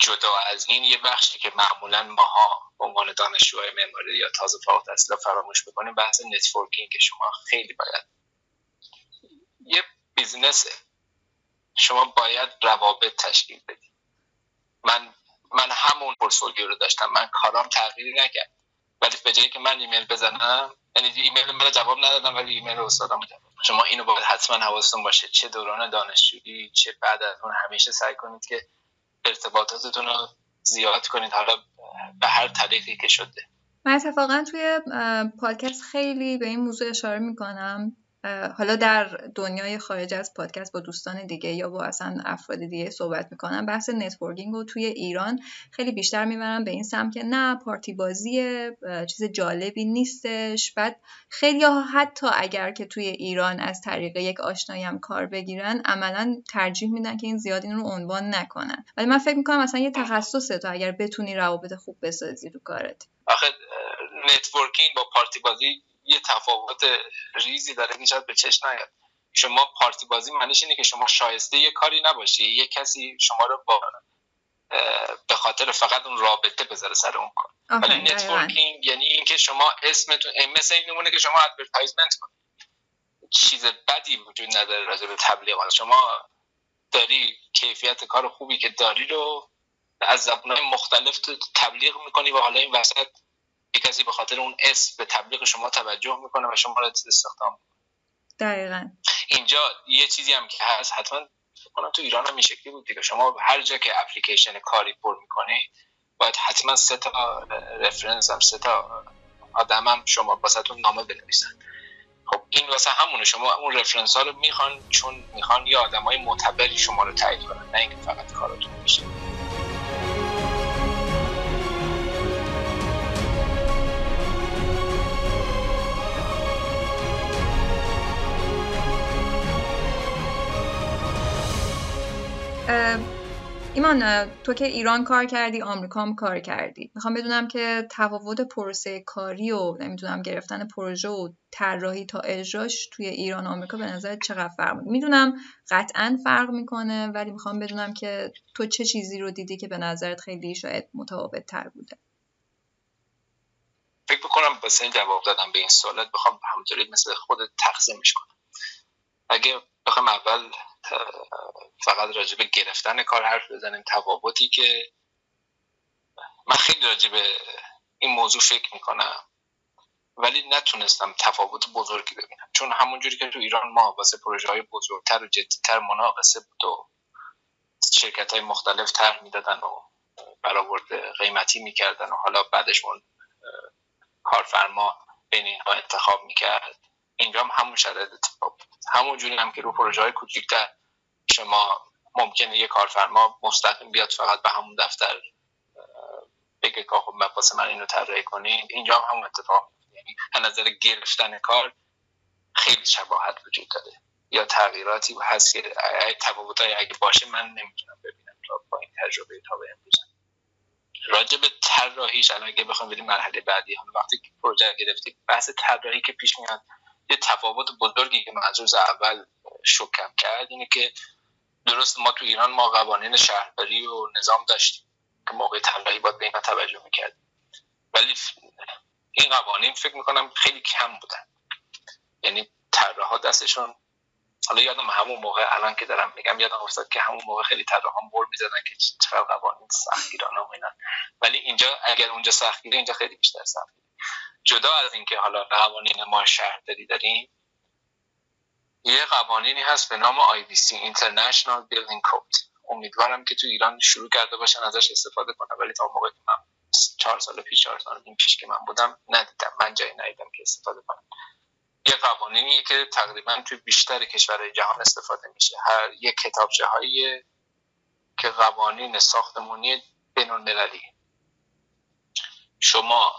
جدا از این یه بخشی که معمولا ماها به عنوان دانشجوهای معماری یا تازه فارغ التحصیل فراموش می‌کنیم بحث نتورکینگ، شما خیلی باید یه بیزنسه، شما باید روابط تشکیل بدی. من همون پورتفولیو رو داشتم، من کارام تغییری نکرد، ولی به جایی که من ایمیل بزنم، یعنی ایمیل من جواب ندادم ولی ایمیل استادم جواب. شما اینو باید حتما حواستون باشه، چه دوران دانشجویی چه بعد از اون همیشه سعی کنید که ارتباطاتتون رو زیاد کنید، حالا به هر طریقی که شده. من اتفاقا توی پادکست خیلی به این موضوع اشاره میکنم، حالا در دنیای خارج از پادکست با دوستان دیگه یا با اصلا افراد دیگه صحبت میکنم، بحث نتورکینگ رو توی ایران خیلی بیشتر میبرم به این سمت که نه پارتی بازیه، چیز جالبی نیستش. بعد خیلی ها حتی اگر که توی ایران از طریق یک آشنایی هم کار بگیرن عملا ترجیح میدن که این زیاد این رو عنوان نکنن، ولی من فکر میکنم اصلا یه تخصصه تو اگر بتونی روابط خوب بسازی تو کارت. آخه نتورکینگ با پارتی بازی یه تفاوت ریزی داره که شاید به چشم نیاد. شما پارتی بازی معنیش اینه که شما شایسته یه کاری نباشی، یه کسی شما رو به خاطر فقط اون رابطه بذاره سر اون کار. ولی نتورکینگ یعنی اینکه شما اسمتون مثل این نمونه که شما ادورتایزمنت کنید، چیز بدی وجود نداره راجع به تبلیغات، شما داری کیفیت کار خوبی که داری رو از زبان‌های مختلف تبلیغ می‌کنی و حالا این وسط کسی به خاطر اون اسم به تبلیغ شما توجه میکنه و شما رو استخدام میکنه. دقیقاً. اینجا یه چیزی هم که هست، حتما فکر کنم تو ایران هم این شکلی بود دیگه، شما هر جا که اپلیکیشن کاری پر میکنید باید حتما 3 تا رفرنس هم 3 تا آدم هم شما واسهتون نامه بنویسن. خب این واسه همونه، شما اون رفرنس ها رو میخوان چون میخوان یه آدمای معتبری شما رو تایید کنن، نه اینکه فقط کاراتون بشه. ایمان، تو که ایران کار کردی، آمریکا هم کار کردی، میخوام بدونم که تفاوت پروسه کاری و نمیدونم گرفتن پروژه و طراحی تا اجراش توی ایران و آمریکا به نظر چقدر فرق میکنه؟ میدونم قطعا فرق میکنه، ولی میخوام بدونم که تو چه چیزی رو دیدی که به نظرت خیلی شاید متفاوت تر بوده. فکر بکنم بس این جواب دادم به این سوالات بخوام همونطوری مثل خودت تقسیمش کنم. اگه بخوام اول فقط راجع به گرفتن کار حرف بزنیم، تفاوتی که من خیلی راجع به این موضوع فکر میکنم ولی نتونستم تفاوت بزرگی ببینم، چون همونجوری که تو ایران ما واسه پروژه های بزرگتر و جدیتر مناقصه بود و شرکت های مختلف طرح میدادن و برآورد قیمتی میکردن و حالا بعدش اون کارفرما بین اینها انتخاب میکرد، اینجا هم همون شرایط اتفاق بود. همونجوری هم که رو پروژه های کوچیک‌تر شما ممکنه یه کارفرما مستقیم بیاد فقط به همون دفتر بگه که خب واسه من اینو طراحی کنید، اینجا هم همون اتفاق، یعنی از نظر گرفتن کار خیلی شباهت وجود داره. یا تغییراتی هست که تفاوت‌هایی اگه باشه من نمیتونم ببینم با این تجربه تا به امروز. راجب طراحیش الان اگه بخوام بریم مرحله بعدی، حالا وقتی که پروژه گرفتید بحث طراحی که پیش میاد، یه تفاوت بزرگی که منظور اول شکم کرد اینه که درست ما تو ایران ما قوانین شهرداری و نظام داشتیم که موقع طراحی باید به اینا توجه میکرد، و ولی این قوانین فکر میکنم خیلی کم بودن، یعنی طراحا دستشون، حالا یادم همون موقع الان که دارم میگم یادم افتاد که همون موقع خیلی طراحا بر میزدن که چقدر قوانین سختگیرانه و اینا، ولی اینجا اگر اونجا سختگیره اینجا خیلی بیشتر سختگیره. جدا از اینکه حالا قوانین ما شهرداری داریم، یه قوانینی هست به نام IBC International Building Code. امیدوارم که تو ایران شروع کرده باشن ازش استفاده کنن، ولی تا موقعی که من 4 سال پیش که من بودم ندیدم، من جایی ندیدم که استفاده کنم. یه قوانینی که تقریبا تو بیشتر کشورهای جهان استفاده میشه. هر یک کتابچه‌ای که قوانین ساختمانی بین‌المللی، شما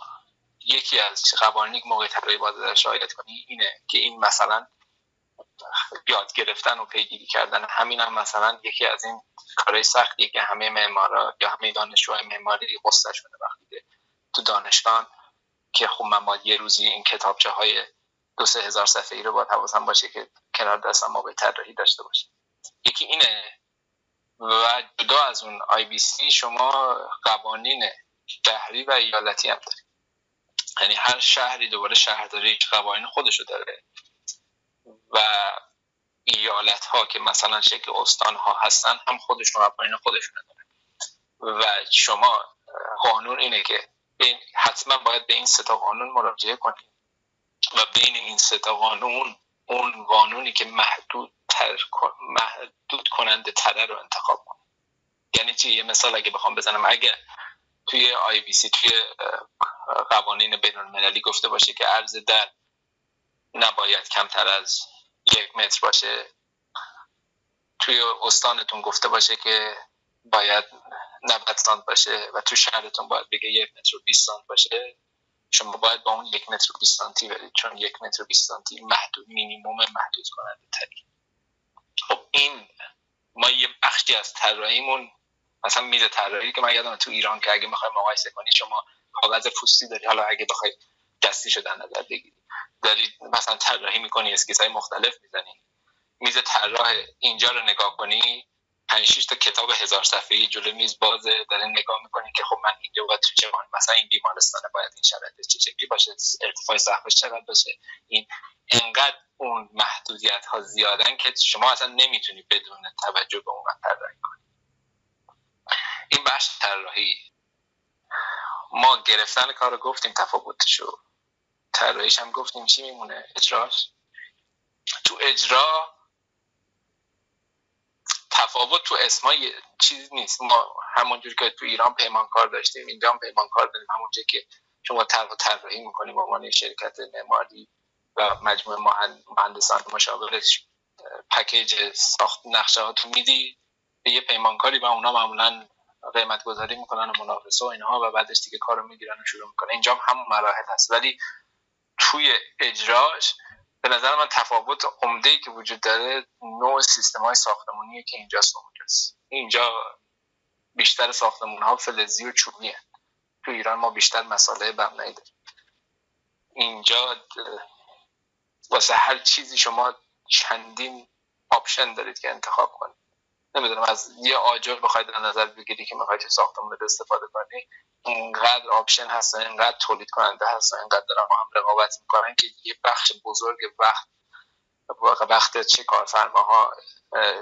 یکی از قوانین موقع طراحی باید ازش رعایت کنی اینه که این مثلا یاد گرفتن و پیگیری کردن همین هم مثلا یکی از این کارهای سختیه که همه معمارا یا همه دانشجوهای معماری قصه شده وقتی تو دانشگاه که خب من باید یه روزی این کتابچه‌های 2-3 هزار صفحه‌ای رو باید حواسم باشه که کنار دستم موقع طراحی داشته باشه. یکی اینه. و جدا از اون IBC شما قوانین شهری و ایالتی هم دارید، یعنی هر شهری دوباره شهرداری قوانین خودش رو داره و ایالت ها که مثلا شکل استان ها هستن هم خودشون قوانین خودشون دارن و شما قانون اینه که حتما باید به این 3 تا قانون مراجعه کنید و بین این 3 تا قانون اون قانونی که محدود کننده تره رو انتخاب کنید. یعنی چی؟ یه مثال اگه بخوام بزنم، اگه توی IBC توی قوانین بین المللی گفته باشه که عرض در نباید کمتر از 1 متر باشه، توی استانتون گفته باشه که باید 90 سانت باشه و تو شهرتون باید بگه 1 متر و 20 سانت باشه، شما باید با اون 1 متر و 20 سانتی برید، چون 1 متر و 20 سانتی محدود مینیمم محدود کننده تری. خب این ما یه بخشی از طراحیمون، مثلا میز طراحی که من یادم تو ایران که اگه میخوای مقایسه کنی شما کاغذ پوستی داری، حالا اگه بخوای دستی شدن نظر بگیری دارید مثلا طراحی میکنی، اسکیزهای مختلف میزنی، میز طراح اینجا رو نگاه کنی 5-6 تا کتاب 1000 صفحه‌ای جلوی میز بازه، داره نگاه میکنی که خب من اینجا باید تو چه مثلا این بیمارستانه باید این شرایط چه شکلی باشه، ارتفاع سقفش چقدر باشه. این انقدر اون محدودیت ها زیادن که شما اصلا نمیتونی بدون توجه به اون طراحی کنی. این بحث طراحی ما گرفتن کارو گفتیم، تفاوتشو طراحیش هم گفتیم، چی میمونه؟ اجراش. تو اجرا تفاوت تو اسمای چیز نیست، ما همونجوری که تو ایران پیمانکار داشتیم اینجا هم پیمانکار داریم، همونجوری که شما طراحی می‌کنی با عنوان شرکت معماری و مجموعه مهندسان مشاورش پکیج ساخت نقشه‌هاتو میدی به یه پیمانکاری و اونا معمولاً قیمت گذاری میکنن و مناقصه و اینها و بعدش دیگه کارو میگیرن و شروع میکنن. اینجا هم همون مراحل هست، ولی توی اجراش به نظر من تفاوت عمده‌ای که وجود داره نوع سیستم‌های ساختمونیه که اینجاست و اونجاست. اینجا بیشتر ساختمون‌ها فلزی و چوبیه، تو ایران ما بیشتر مساله بنایی داریم. اینجا واسه هر چیزی شما چندین آپشن دارید که انتخاب کنید. نمیدونم از یه آجر بخواید در نظر بگیری که میخواید ساختمون رو استفاده کنی، اینقدر آپشن هستن، اینقدر تولید کننده هستن، اینقدر دارن با هم رقابت میکنن که یه بخش بزرگ وقت چه کارفرماها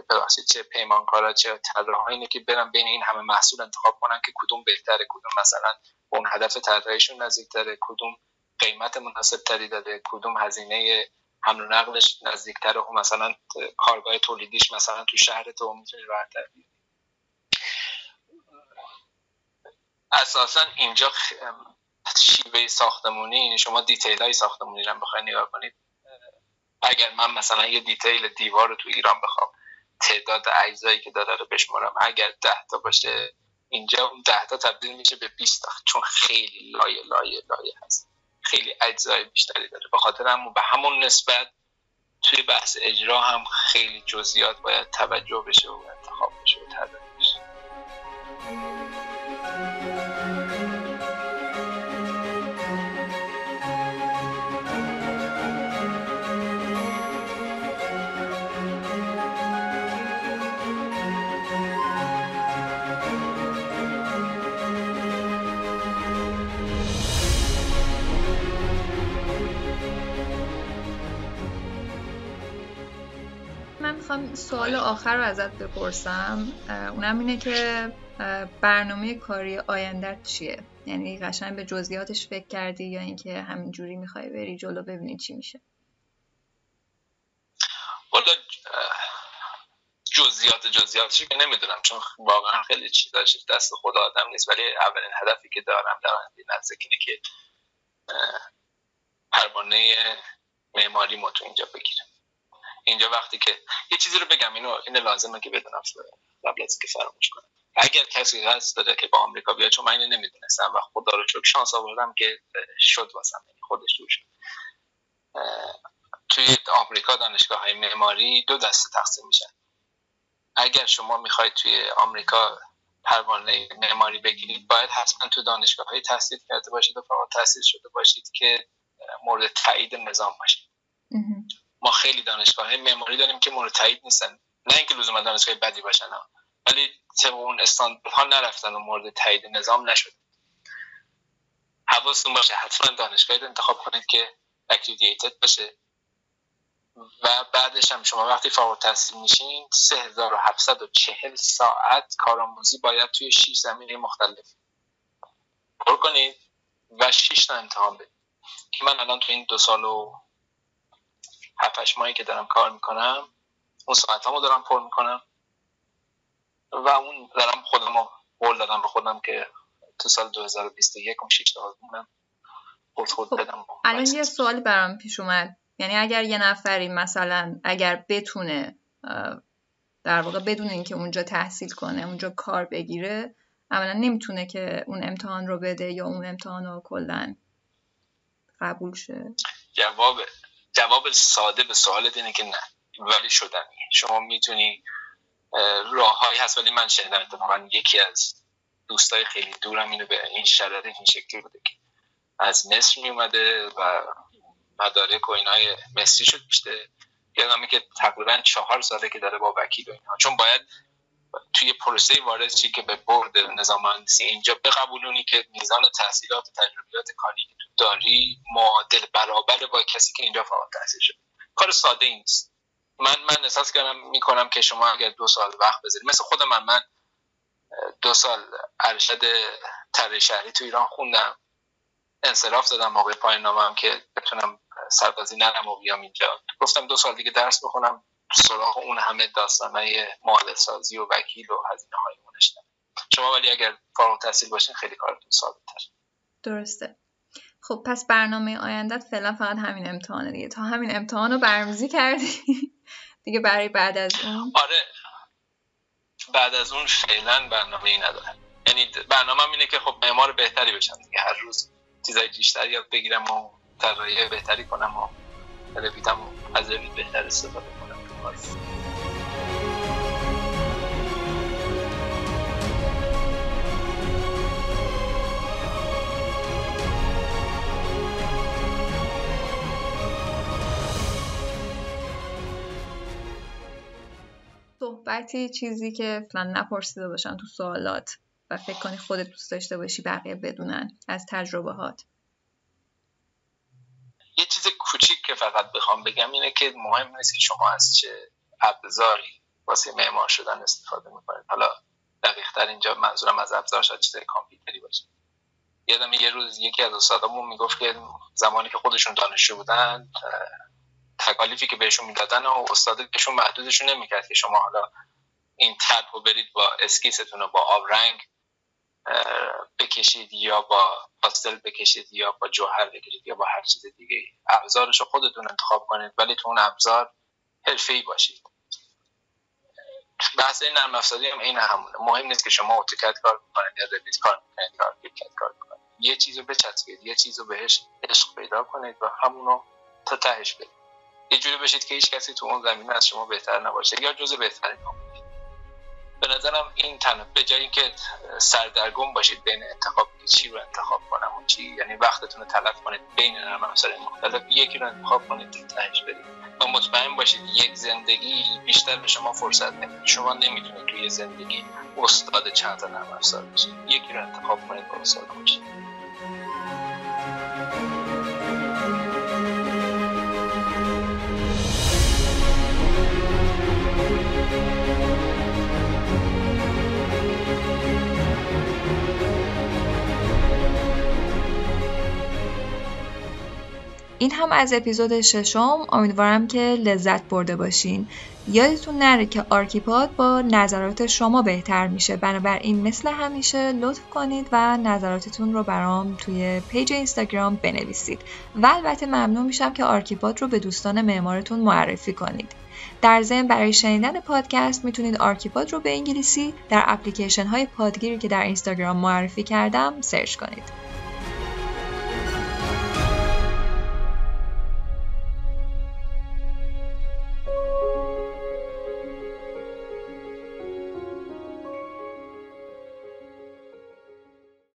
ببخشید چه پیمانکارا چه طراحا اینه که برن بین این همه محصول انتخاب کنن که کدوم بهتره، کدوم مثلا اون هدف طراحیشون نزدیکتره، کدوم قیمت مناسب تری داره، کدوم هزینه حمل و نقلش نزدیکتره و مثلا کارگاه تولیدیش مثلا تو شهر تو میتونی راحت تر بیاری. اساسا اینجا شیوه ساختمونی، شما دیتیل های ساختمونی رو بخواید نگاه کنید، اگر من مثلا یه دیتیل دیوار رو تو ایران بخوام تعداد اجزایی که داره رو بشمارم، اگر 10 تا باشه اینجا اون 10 تا تبدیل میشه به 20 تا، چون خیلی لایه لایه لایه هست، خیلی اجزای بیشتری داره. به خاطر همون به همون نسبت توی بحث اجرا هم خیلی جزئیات باید توجه بشه و انتخاب بشه و طراحی بشه. میخوام سوال آخر رو ازت بپرسم، اونم اینه که برنامه کاری آیندت چیه؟ یعنی قشنگ به جزئیاتش فکر کردی یا اینکه همینجوری میخوای بری جلو ببینی چی میشه؟ والا جزئیاتش که نمیدونم، چون واقعا خیلی چیزاش دست خود آدم نیست، ولی اولین هدفی که دارم در این لحظه اینه که پروانه معماریمو تو اینجا بگیرم. اینجا وقتی که یه چیزی رو بگم، اینو لازمه که بدونم قبل از اینکه فراموش کنم. اگر کسی قصد داره که با آمریکا بیاد، چون من اینو نمیدونستم و خدا رو شکر شانس آوردم که شد واسم، یعنی خودش رو شد. توی آمریکا دانشگاه‌های معماری دو دسته تقسیم میشن. اگر شما میخواید توی آمریکا پروانه معماری بگیرید، باید حتما تو دانشگاه‌های تحصیل کرده باشید و فارغ التحصیل شده باشید که مورد تایید نظام باشه. ما خیلی دانشگاه‌های معماری داریم که مورد تایید نیستن، نه اینکه لزوما دانشگاه بدی باشن، ولی طبق اون استانداردها نرفتن و مورد تایید نظام نشد. حواستون باشه حتما دانشگاهی رو انتخاب کنید که اکریدیتد باشه و بعدش هم شما وقتی فارغ التحصیل میشین 3740 ساعت کارآموزی باید توی 6 زمینه مختلف پر کنید و 6 تا امتحان بدید که من الان تو این 2 سال و 7-8 ماهی که دارم کار میکنم اون ساعتامو دارم پر میکنم و اون دارم خودمو قول دادم به خودم که تو سال 2021 اون 6 تا اونم خود بدم. الان یه سوال برام پیش اومد، یعنی اگر یه نفری مثلا اگر بتونه در واقع بدون اینکه اونجا تحصیل کنه اونجا کار بگیره، اولا نمیتونه که اون امتحان رو بده یا اون امتحان رو کلا قبول شه؟ جواب ساده به سوالت اینه که نه، ولی شدنیه. شما میتونی راههایی هست، ولی من شنیدم اتفاقا یکی از دوستای خیلی دورم اینو به این شرایط این شکلی بوده که از مصر میومده و مدارک و اینای مصری شد پیشته، یادمه که تقریبا 4 ساله که داره با وکیل و اینها، چون باید توی پروسه وارد شی که به برد نظام مهندسی اینجا بقبولونی که میزان تحصیلات و تجربیات کاری که تو داری معادل برابر با کسی که اینجا فارغ التحصیل شده. کار ساده ای نیست. من احساس میکنم که شما اگر 2 سال وقت بذاری، مثل خود من 2 سال ارشد طراحی شهری تو ایران خوندم، انصراف دادم موقع پایان نامه‌ام که بتونم سربازی نرم و بیام اینجا، گفتم 2 سال دیگه درس بخونم سراغ اون همه داستانای معادل سازی و وکیل و هزینه های اونش دارم. شما ولی اگر فارغ التحصیل باشین خیلی کارتون ساده تر. درسته. خب پس برنامه آیندت فعلا فقط همین امتحانه دیگه، تا همین امتحان رو برنامه‌ریزی کردی دیگه برای بعد از اون؟ آره، بعد از اون فعلا برنامه‌ای ندارم. یعنی برنامه‌م اینه که خب معمار بهتری بشم دیگه، هر روز چیزای بیشتری یاد بگیرم و طراحی بهتری کنم و رویتم از رویت بهتر استفاده کنم. صحبتی چیزی که فلان نپرسیده باشن تو سوالات و فکر کنی خودت دوست داشته باشی بقیه بدونن از تجربه هات. یه چیز کوچیک که فقط بخوام بگم اینه که مهم نیست که شما از چه ابزاری واسه معمار شدن استفاده میکنید. حالا دقیق‌تر اینجا منظورم از ابزار شاید چیز کامپیوتری باشه. یادم یه روز یکی از استادامون میگفت که زمانی که خودشون دانشجو بودن تکالیفی که بهشون میدادن و استاد بهشون محدودشون نمیکرد که شما حالا این طرح رو برید با اسکیستون رو با آبرنگ بکشید یا با پاستل بکشید یا با جوهر بکشید یا با هر چیز دیگه. ابزارش رو خودتون انتخاب کنید، ولی تو اون ابزار حرفه‌ای باشید. بحث نرم افزاری هم این همونه. مهم نیست که شما اتوکد کار می‌کنید یا رویت کار می‌کنید یا آرکیکد کار می‌کنید. یه چیزو بچسبید، یه چیزو بهش عشق پیدا کنید و همونو تا تهش برید. یه جوری بشید که هیچ کسی تو اون زمینه از شما بهتر نباشه یا جزو بهترین ها. به نظرم این تنها، به جای اینکه سردرگم باشید بین انتخاب چی رو انتخاب کنم و چی، یعنی وقتتون رو تلف کنید بین نرم افزار مختلف، یکی رو انتخاب کنید و تهش بدید و مطمئن باشید یک زندگی بیشتر به شما فرصت نمیده. شما نمیتونید توی زندگی استاد چند تا نرم افزار بشید، یکی رو انتخاب کنید و استاد باشید. این هم از اپیزود ششم، امیدوارم که لذت برده باشین. یادتون نره که آرکیپاد با نظرات شما بهتر میشه، بنابراین مثل همیشه لطف کنید و نظراتتون رو برام توی پیج اینستاگرام بنویسید و البته ممنون میشم که آرکیپاد رو به دوستان معمارتون معرفی کنید. در ضمن برای شنیدن پادکست میتونید آرکیپاد رو به انگلیسی در اپلیکیشن های پادگیری که در اینستاگرام معرفی کردم سرچ کنید.